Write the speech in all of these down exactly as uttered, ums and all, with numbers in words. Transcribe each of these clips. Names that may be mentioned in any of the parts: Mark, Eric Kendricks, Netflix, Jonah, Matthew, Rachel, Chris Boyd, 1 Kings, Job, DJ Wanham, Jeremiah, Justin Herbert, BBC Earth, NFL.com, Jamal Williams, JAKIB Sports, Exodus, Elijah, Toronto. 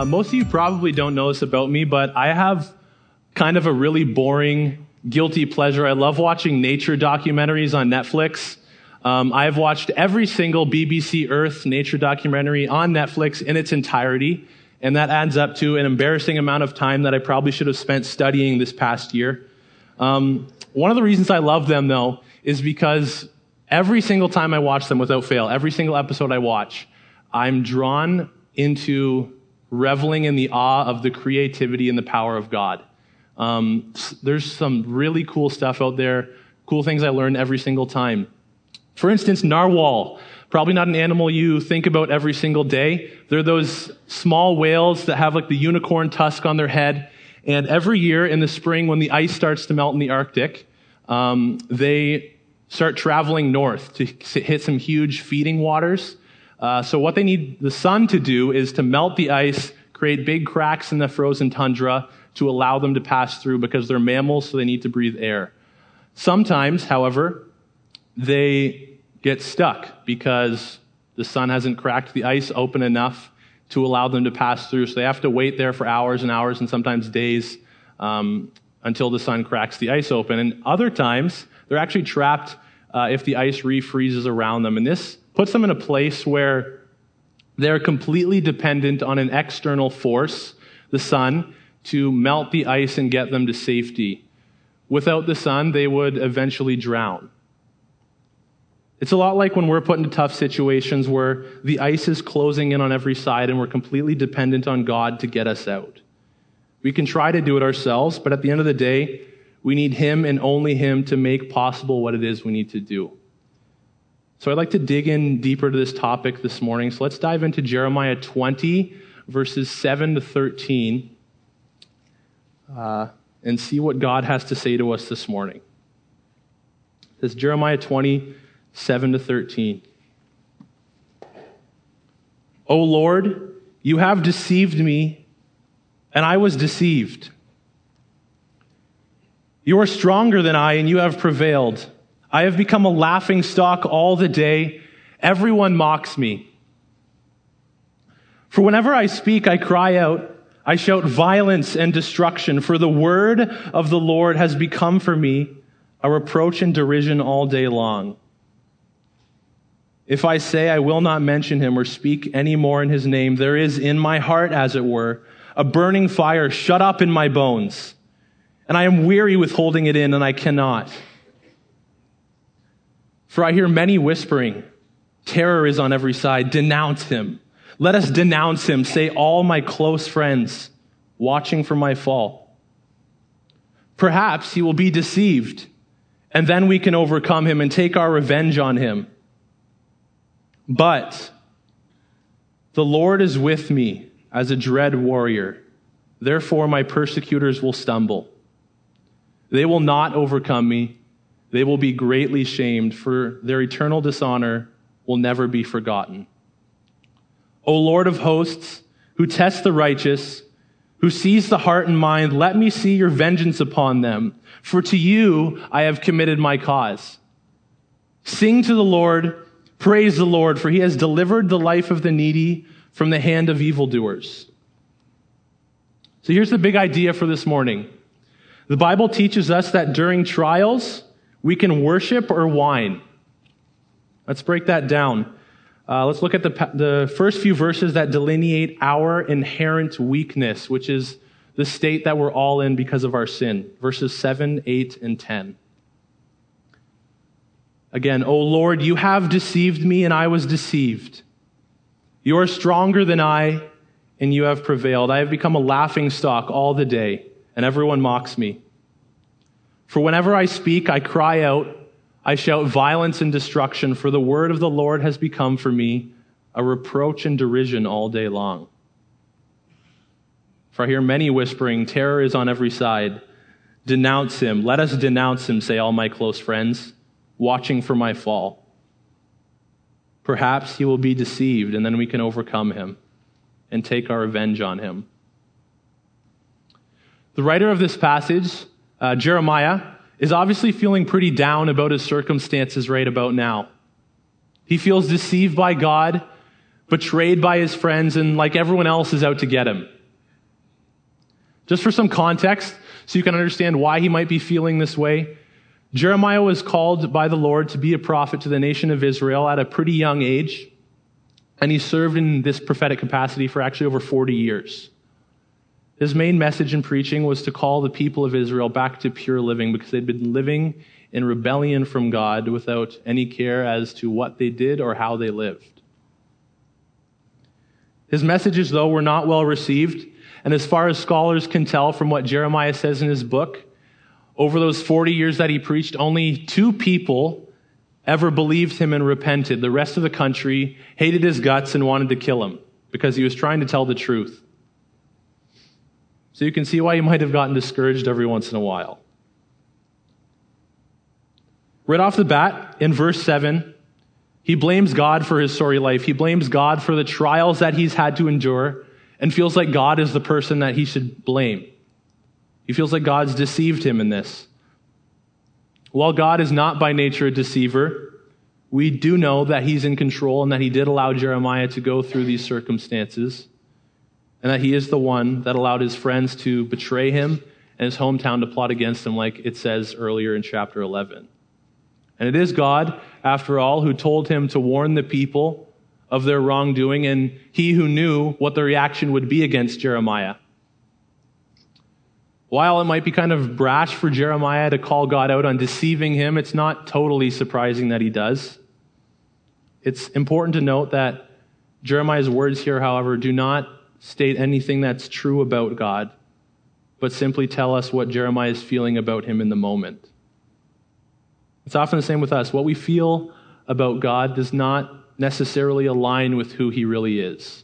Uh, most of you probably don't know this about me, but I have kind of a really boring guilty pleasure. I love watching nature documentaries on Netflix. Um, I've watched every single B B C Earth nature documentary on Netflix in its entirety, and that adds up to an embarrassing amount of time that I probably should have spent studying this past year. Um, one of the reasons I love them, though, is because every single time I watch them without fail, every single episode I watch, I'm drawn into reveling in the awe of the creativity and the power of God. Um, there's some really cool stuff out there, cool things I learn every single time. For instance, narwhal, probably not an animal you think about every single day. They're those small whales that have like the unicorn tusk on their head. And every year in the spring when the ice starts to melt in the Arctic, um, they start traveling north to hit some huge feeding waters. Uh, so what they need the sun to do is to melt the ice, create big cracks in the frozen tundra to allow them to pass through because they're mammals, so they need to breathe air. Sometimes, however, they get stuck because the sun hasn't cracked the ice open enough to allow them to pass through. So they have to wait there for hours and hours and sometimes days um, until the sun cracks the ice open. And other times, they're actually trapped uh, if the ice refreezes around them. And this puts them in a place where they're completely dependent on an external force, the sun, to melt the ice and get them to safety. Without the sun, they would eventually drown. It's a lot like when we're put into tough situations where the ice is closing in on every side and we're completely dependent on God to get us out. We can try to do it ourselves, but at the end of the day, we need Him and only Him to make possible what it is we need to do. So I'd like to dig in deeper to this topic this morning. So let's dive into Jeremiah twenty, verses seven to thirteen, uh, and see what God has to say to us this morning. This Jeremiah twenty, seven to thirteen. O Lord, you have deceived me, and I was deceived. You are stronger than I, and you have prevailed. I have become a laughingstock all the day. Everyone mocks me. For whenever I speak, I cry out. I shout violence and destruction, for the word of the Lord has become for me a reproach and derision all day long. If I say I will not mention him or speak any more in his name, there is in my heart, as it were, a burning fire shut up in my bones, and I am weary with holding it in, and I cannot. For I hear many whispering, terror is on every side, denounce him. Let us denounce him, say all my close friends, watching for my fall. Perhaps he will be deceived, and then we can overcome him and take our revenge on him. But the Lord is with me as a dread warrior. Therefore, my persecutors will stumble. They will not overcome me. They will be greatly shamed, for their eternal dishonor will never be forgotten. O Lord of hosts, who tests the righteous, who sees the heart and mind, let me see your vengeance upon them, for to you I have committed my cause. Sing to the Lord. Praise the Lord, for he has delivered the life of the needy from the hand of evildoers. So here's the big idea for this morning. The Bible teaches us that during trials, we can worship or whine. Let's break that down. Uh, let's look at the, the first few verses that delineate our inherent weakness, which is the state that we're all in because of our sin. Verses seven, eight, and ten. Again, O Lord, you have deceived me, and I was deceived. You are stronger than I, and you have prevailed. I have become a laughingstock all the day, and everyone mocks me. For whenever I speak, I cry out. I shout violence and destruction, for the word of the Lord has become for me a reproach and derision all day long. For I hear many whispering, terror is on every side. Denounce him. Let us denounce him, say all my close friends, watching for my fall. Perhaps he will be deceived, and then we can overcome him and take our revenge on him. The writer of this passage, uh, Jeremiah, is obviously feeling pretty down about his circumstances right about now. He feels deceived by God, betrayed by his friends, and like everyone else is out to get him. Just for some context, so you can understand why he might be feeling this way, Jeremiah was called by the Lord to be a prophet to the nation of Israel at a pretty young age, and he served in this prophetic capacity for actually over forty years. His main message in preaching was to call the people of Israel back to pure living, because they'd been living in rebellion from God without any care as to what they did or how they lived. His messages, though, were not well received, and as far as scholars can tell from what Jeremiah says in his book, over those forty years that he preached, only two people ever believed him and repented. The rest of the country hated his guts and wanted to kill him because he was trying to tell the truth. So you can see why you might have gotten discouraged every once in a while. Right off the bat, in verse seven, he blames God for his sorry life. He blames God for the trials that he's had to endure and feels like God is the person that he should blame. He feels like God's deceived him in this. While God is not by nature a deceiver, we do know that he's in control and that he did allow Jeremiah to go through these circumstances, and that he is the one that allowed his friends to betray him and his hometown to plot against him, like it says earlier in chapter eleven. And it is God, after all, who told him to warn the people of their wrongdoing, and he who knew what the reaction would be against Jeremiah. While it might be kind of brash for Jeremiah to call God out on deceiving him, it's not totally surprising that he does. It's important to note that Jeremiah's words here, however, do not state anything that's true about God, but simply tell us what Jeremiah is feeling about him in the moment. It's often the same with us. What we feel about God does not necessarily align with who he really is.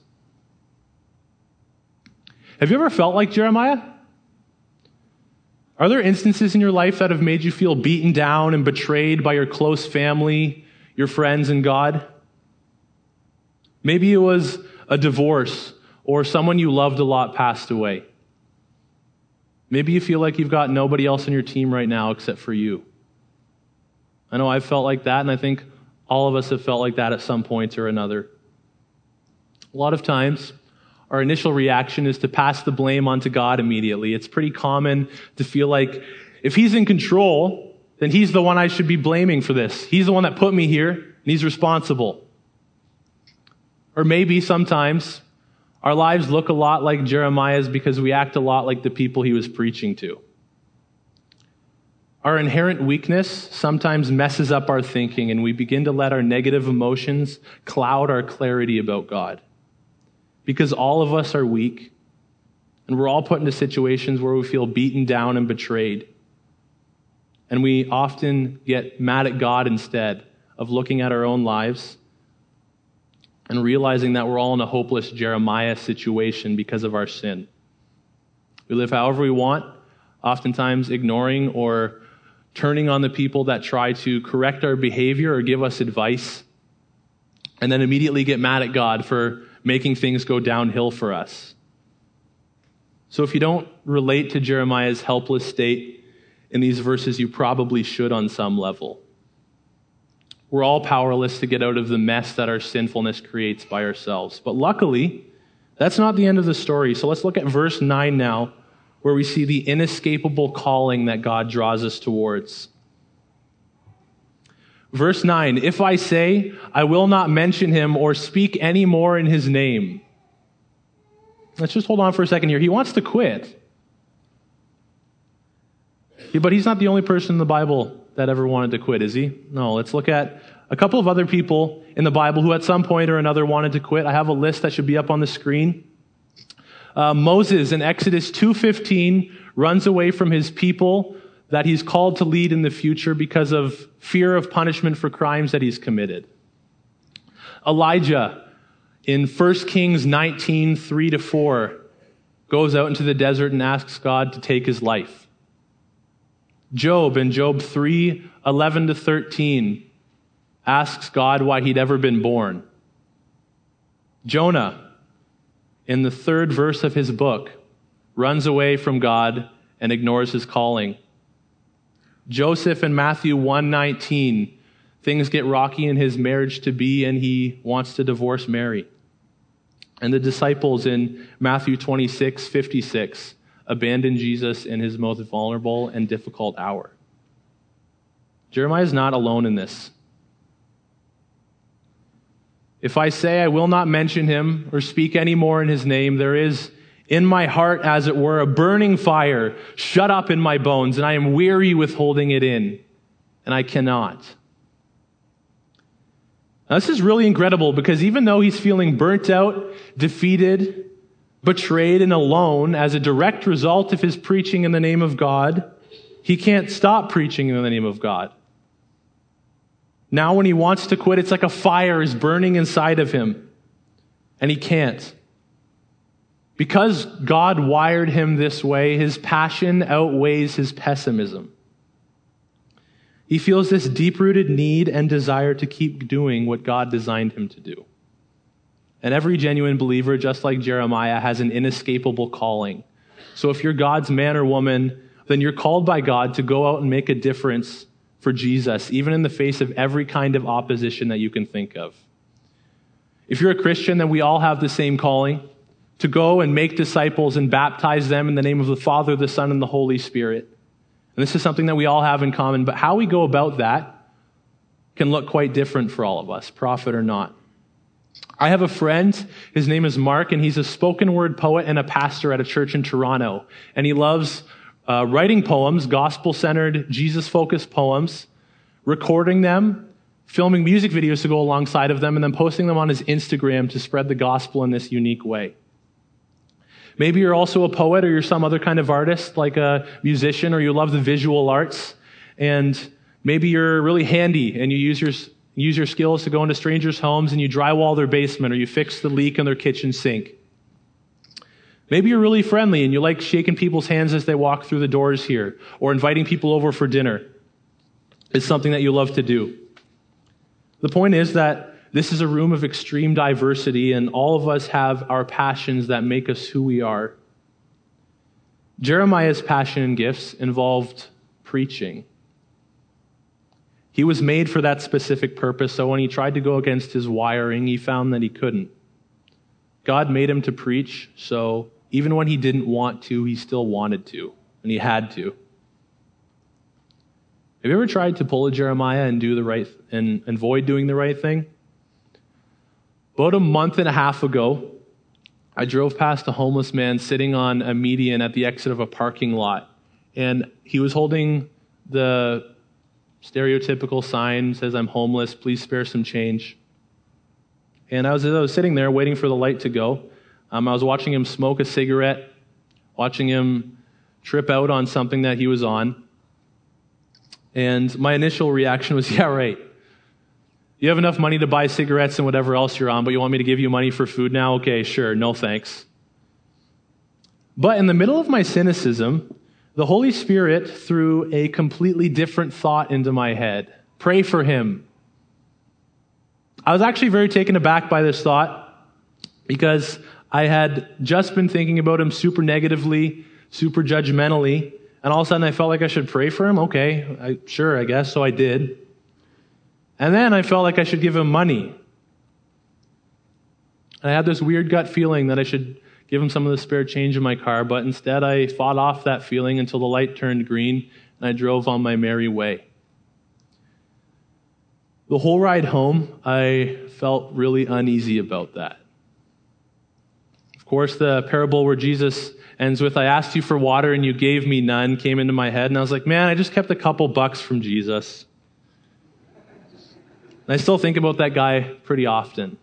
Have you ever felt like Jeremiah? Are there instances in your life that have made you feel beaten down and betrayed by your close family, your friends, and God? Maybe it was a divorce, or someone you loved a lot passed away. Maybe you feel like you've got nobody else on your team right now except for you. I know I've felt like that, and I think all of us have felt like that at some point or another. A lot of times, our initial reaction is to pass the blame onto God immediately. It's pretty common to feel like if he's in control, then he's the one I should be blaming for this. He's the one that put me here, and he's responsible. Or maybe sometimes our lives look a lot like Jeremiah's because we act a lot like the people he was preaching to. Our inherent weakness sometimes messes up our thinking, and we begin to let our negative emotions cloud our clarity about God. Because all of us are weak, and we're all put into situations where we feel beaten down and betrayed. And we often get mad at God instead of looking at our own lives and realizing that we're all in a hopeless Jeremiah situation because of our sin. We live however we want, oftentimes ignoring or turning on the people that try to correct our behavior or give us advice, and then immediately get mad at God for making things go downhill for us. So if you don't relate to Jeremiah's helpless state in these verses, you probably should on some level. We're all powerless to get out of the mess that our sinfulness creates by ourselves. But luckily, that's not the end of the story. So let's look at verse nine now, where we see the inescapable calling that God draws us towards. Verse nine, if I say, I will not mention him or speak any more in his name. Let's just hold on for a second here. He wants to quit. But he's not the only person in the Bible that ever wanted to quit, is he? No, let's look at a couple of other people in the Bible who at some point or another wanted to quit. I have a list that should be up on the screen. Uh, Moses in Exodus two fifteen runs away from his people that he's called to lead in the future because of fear of punishment for crimes that he's committed. Elijah in First Kings nineteen, three to four goes out into the desert and asks God to take his life. Job in Job three, eleven to thirteen asks God why he'd ever been born. Jonah, in the third verse of his book, runs away from God and ignores his calling. Joseph in Matthew one nineteen, things get rocky in his marriage to be, and he wants to divorce Mary. And the disciples in Matthew twenty-six fifty-six abandoned Jesus in his most vulnerable and difficult hour. Jeremiah is not alone in this. If I say I will not mention him or speak any more in his name, there is in my heart, as it were, a burning fire shut up in my bones, and I am weary with holding it in, and I cannot. Now, this is really incredible, because even though he's feeling burnt out, defeated, betrayed, and alone as a direct result of his preaching in the name of God, he can't stop preaching in the name of God. Now when he wants to quit, it's like a fire is burning inside of him, and he can't. Because God wired him this way, his passion outweighs his pessimism. He feels this deep-rooted need and desire to keep doing what God designed him to do. And every genuine believer, just like Jeremiah, has an inescapable calling. So if you're God's man or woman, then you're called by God to go out and make a difference for Jesus, even in the face of every kind of opposition that you can think of. If you're a Christian, then we all have the same calling, to go and make disciples and baptize them in the name of the Father, the Son, and the Holy Spirit. And this is something that we all have in common, but how we go about that can look quite different for all of us, prophet or not. I have a friend, his name is Mark, and he's a spoken word poet and a pastor at a church in Toronto. And he loves uh, writing poems, gospel-centered, Jesus-focused poems, recording them, filming music videos to go alongside of them, and then posting them on his Instagram to spread the gospel in this unique way. Maybe you're also a poet, or you're some other kind of artist, like a musician, or you love the visual arts. And maybe you're really handy and you use your use your skills to go into strangers' homes and you drywall their basement, or you fix the leak in their kitchen sink. Maybe you're really friendly and you like shaking people's hands as they walk through the doors here, or inviting people over for dinner. It's something that you love to do. The point is that this is a room of extreme diversity, and all of us have our passions that make us who we are. Jeremiah's passion and gifts involved preaching. He was made for that specific purpose, so when he tried to go against his wiring, he found that he couldn't. God made him to preach, so even when he didn't want to, he still wanted to, and he had to. Have you ever tried to pull a Jeremiah and do the right th- and, and avoid doing the right thing? About a month and a half ago, I drove past a homeless man sitting on a median at the exit of a parking lot. And he was holding the stereotypical sign that says, "I'm homeless, please spare some change." And I was, as I was sitting there waiting for the light to go, um, I was watching him smoke a cigarette, watching him trip out on something that he was on. And my initial reaction was, yeah, right. You have enough money to buy cigarettes and whatever else you're on, but you want me to give you money for food now? Okay, sure, no thanks. But in the middle of my cynicism, the Holy Spirit threw a completely different thought into my head. Pray for him. I was actually very taken aback by this thought, because I had just been thinking about him super negatively, super judgmentally, and all of a sudden I felt like I should pray for him. Okay, I, sure, I guess, so I did. And then I felt like I should give him money. And I had this weird gut feeling that I should give him some of the spare change in my car, but instead I fought off that feeling until the light turned green and I drove on my merry way. The whole ride home, I felt really uneasy about that. Of course, the parable where Jesus ends with, "I asked you for water and you gave me none," came into my head, and I was like, man, I just kept a couple bucks from Jesus. And I still think about that guy pretty often.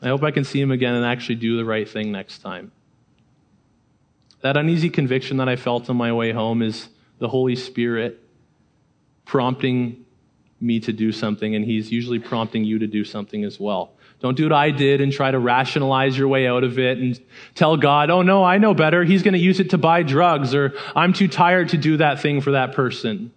I hope I can see him again and actually do the right thing next time. That uneasy conviction that I felt on my way home is the Holy Spirit prompting me to do something, and he's usually prompting you to do something as well. Don't do what I did and try to rationalize your way out of it and tell God, oh no, I know better, he's going to use it to buy drugs, or I'm too tired to do that thing for that person.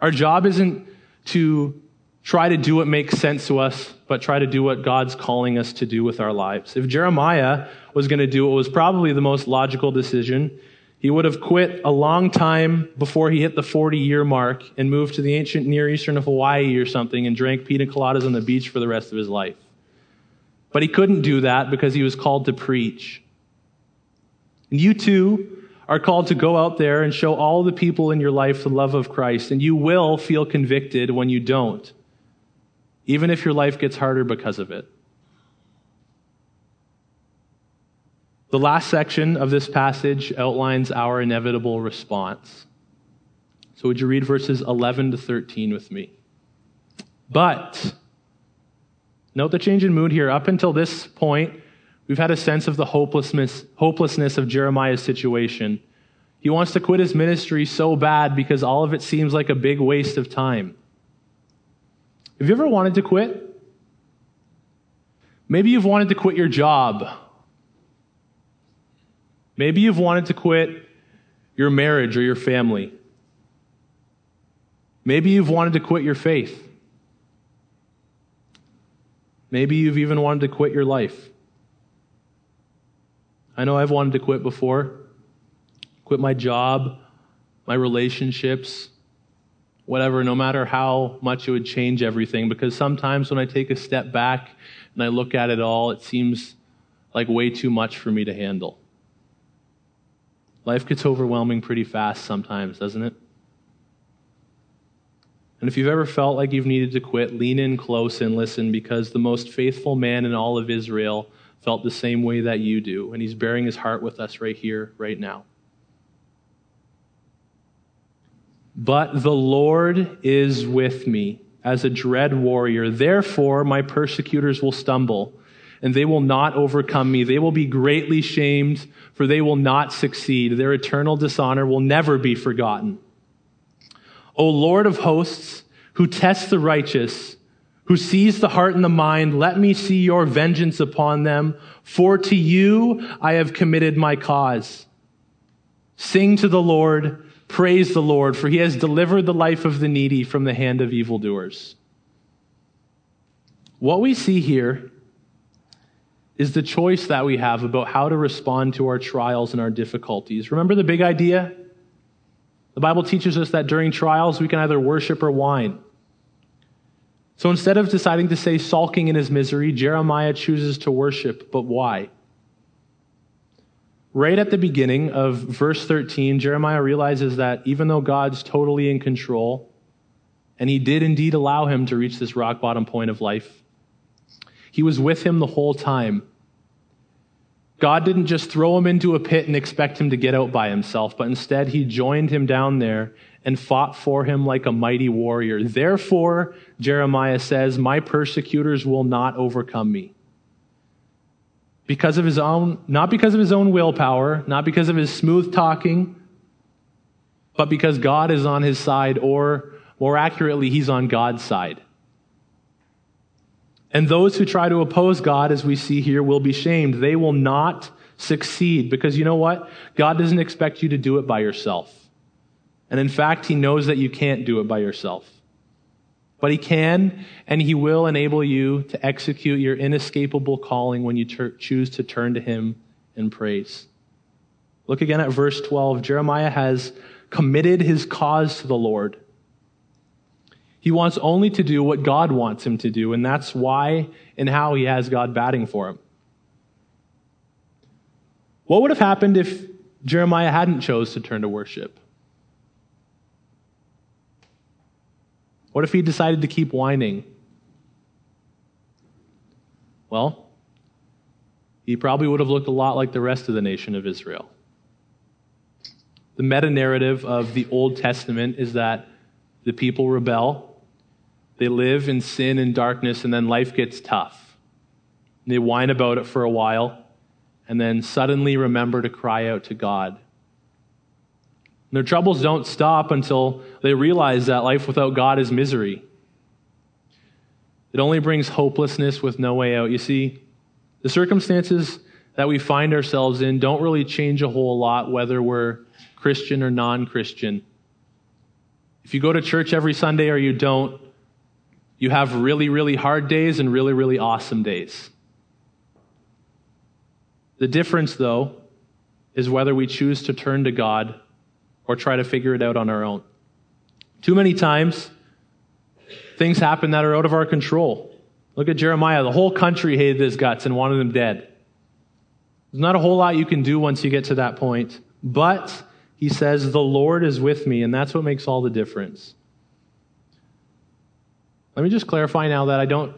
Our job isn't to try to do what makes sense to us, but try to do what God's calling us to do with our lives. If Jeremiah was going to do what was probably the most logical decision, he would have quit a long time before he hit the forty-year mark and moved to the ancient Near Eastern of Hawaii or something and drank pina coladas on the beach for the rest of his life. But he couldn't do that because he was called to preach. And you too are called to go out there and show all the people in your life the love of Christ. And you will feel convicted when you don't, even if your life gets harder because of it. The last section of this passage outlines our inevitable response. So would you read verses eleven to thirteen with me? But, note the change in mood here. Up until this point, we've had a sense of the hopelessness, hopelessness of Jeremiah's situation. He wants to quit his ministry so bad because all of it seems like a big waste of time. Have you ever wanted to quit? Maybe you've wanted to quit your job. Maybe you've wanted to quit your marriage or your family. Maybe you've wanted to quit your faith. Maybe you've even wanted to quit your life. I know I've wanted to quit before. Quit my job, my relationships, whatever, no matter how much it would change everything. Because sometimes when I take a step back and I look at it all, it seems like way too much for me to handle. Life gets overwhelming pretty fast sometimes, doesn't it? And if you've ever felt like you've needed to quit, lean in close and listen, because the most faithful man in all of Israel felt the same way that you do, and he's bearing his heart with us right here, right now. But the Lord is with me as a dread warrior. Therefore, my persecutors will stumble, and they will not overcome me. They will be greatly shamed, for they will not succeed. Their eternal dishonor will never be forgotten. O Lord of hosts, who tests the righteous, who sees the heart and the mind, let me see your vengeance upon them, for to you I have committed my cause. Sing to the Lord, praise the Lord, for he has delivered the life of the needy from the hand of evildoers. What we see here is the choice that we have about how to respond to our trials and our difficulties. Remember the big idea? The Bible teaches us that during trials, we can either worship or whine. So instead of deciding to stay sulking in his misery, Jeremiah chooses to worship, but why? Right at the beginning of verse thirteen, Jeremiah realizes that even though God's totally in control, and he did indeed allow him to reach this rock bottom point of life, he was with him the whole time. God didn't just throw him into a pit and expect him to get out by himself, but instead he joined him down there and fought for him like a mighty warrior. Therefore, Jeremiah says, my persecutors will not overcome me. Because of his own, not because of his own willpower, not because of his smooth talking, but because God is on his side, or more accurately, he's on God's side. And those who try to oppose God, as we see here, will be shamed. They will not succeed, because you know what? God doesn't expect you to do it by yourself. And in fact, he knows that you can't do it by yourself. But he can, and he will enable you to execute your inescapable calling when you ter- choose to turn to him in praise. Look again at verse twelve. Jeremiah has committed his cause to the Lord. He wants only to do what God wants him to do, and that's why and how he has God batting for him. What would have happened if Jeremiah hadn't chose to turn to worship? What if he decided to keep whining? Well, he probably would have looked a lot like the rest of the nation of Israel. The meta-narrative of the Old Testament is that the people rebel. They live in sin and darkness, and then life gets tough. They whine about it for a while, and then suddenly remember to cry out to God. And their troubles don't stop until they realize that life without God is misery. It only brings hopelessness with no way out. You see, the circumstances that we find ourselves in don't really change a whole lot, whether we're Christian or non-Christian. If you go to church every Sunday or you don't, you have really, really hard days and really, really awesome days. The difference, though, is whether we choose to turn to God or try to figure it out on our own. Too many times, things happen that are out of our control. Look at Jeremiah. The whole country hated his guts and wanted him dead. There's not a whole lot you can do once you get to that point. But he says, the Lord is with me, and that's what makes all the difference. Let me just clarify now that I don't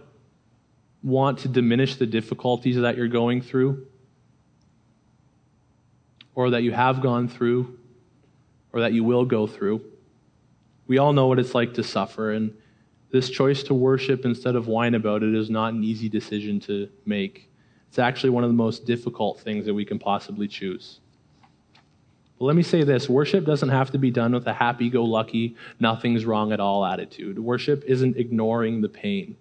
want to diminish the difficulties that you're going through, or that you have gone through, or that you will go through. We all know what it's like to suffer, and this choice to worship instead of whine about it is not an easy decision to make. It's actually one of the most difficult things that we can possibly choose. But let me say this, worship doesn't have to be done with a happy-go-lucky, nothing's wrong at all attitude. Worship isn't ignoring the pain.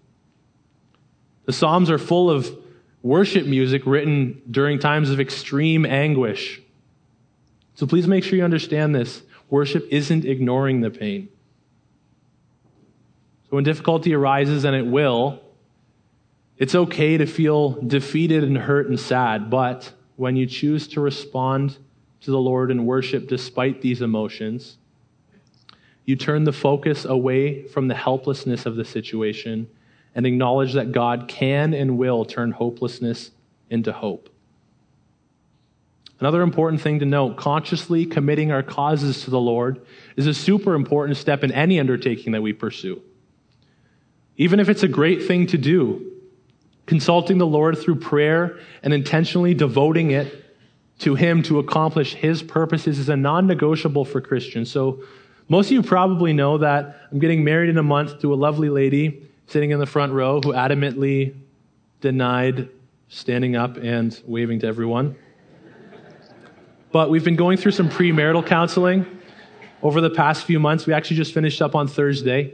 The Psalms are full of worship music written during times of extreme anguish. So please make sure you understand this. Worship isn't ignoring the pain. So when difficulty arises, and it will, it's okay to feel defeated and hurt and sad, but when you choose to respond to the Lord in worship despite these emotions, you turn the focus away from the helplessness of the situation and acknowledge that God can and will turn hopelessness into hope. Another important thing to note, consciously committing our causes to the Lord is a super important step in any undertaking that we pursue. Even if it's a great thing to do, consulting the Lord through prayer and intentionally devoting it to Him to accomplish His purposes is a non-negotiable for Christians. So most of you probably know that I'm getting married in a month to a lovely lady sitting in the front row who adamantly denied standing up and waving to everyone. But we've been going through some premarital counseling over the past few months. We actually just finished up on Thursday.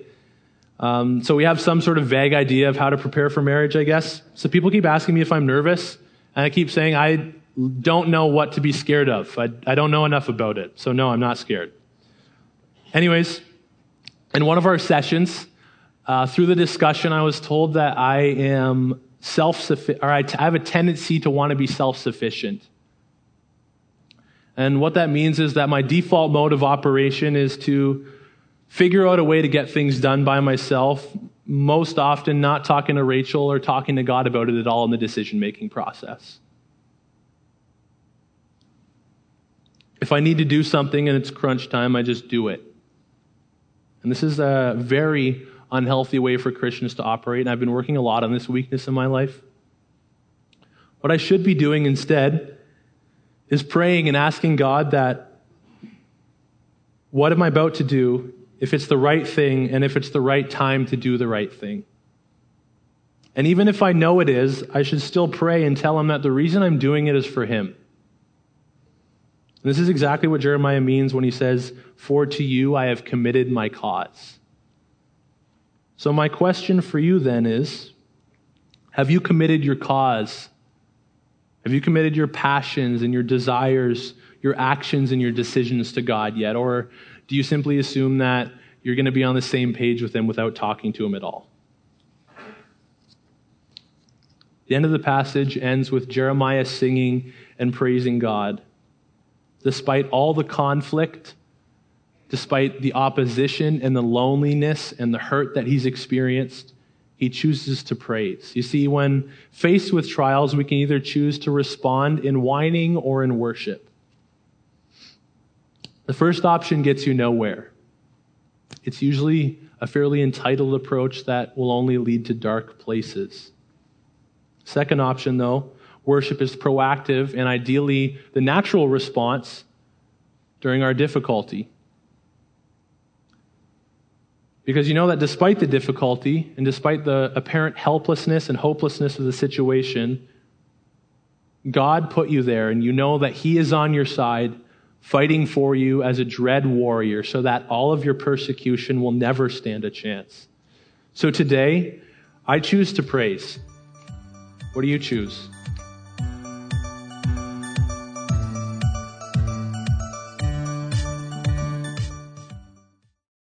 Um, so we have some sort of vague idea of how to prepare for marriage, I guess. So people keep asking me if I'm nervous, and I keep saying I don't know what to be scared of. I, I don't know enough about it. So no, I'm not scared. Anyways, in one of our sessions, uh, through the discussion, I was told that I am self-sufficient, or I, t- I have a tendency to want to be self-sufficient. And what that means is that my default mode of operation is to figure out a way to get things done by myself, most often not talking to Rachel or talking to God about it at all in the decision-making process. If I need to do something and it's crunch time, I just do it. And this is a very unhealthy way for Christians to operate, and I've been working a lot on this weakness in my life. What I should be doing instead is praying and asking God that, what am I about to do, if it's the right thing, and if it's the right time to do the right thing? And even if I know it is, I should still pray and tell Him that the reason I'm doing it is for Him. And this is exactly what Jeremiah means when he says, "For to you I have committed my cause." So my question for you then is, have you committed your cause? Have you committed your passions and your desires, your actions and your decisions to God yet? Or do you simply assume that you're going to be on the same page with Him without talking to Him at all? The end of the passage ends with Jeremiah singing and praising God. Despite all the conflict, despite the opposition and the loneliness and the hurt that he's experienced, he chooses to praise. You see, when faced with trials, we can either choose to respond in whining or in worship. The first option gets you nowhere. It's usually a fairly entitled approach that will only lead to dark places. Second option, though, worship is proactive and ideally the natural response during our difficulty. Because you know that despite the difficulty and despite the apparent helplessness and hopelessness of the situation, God put you there, and you know that He is on your side, fighting for you as a dread warrior, so that all of your persecution will never stand a chance. So today, I choose to praise. What do you choose?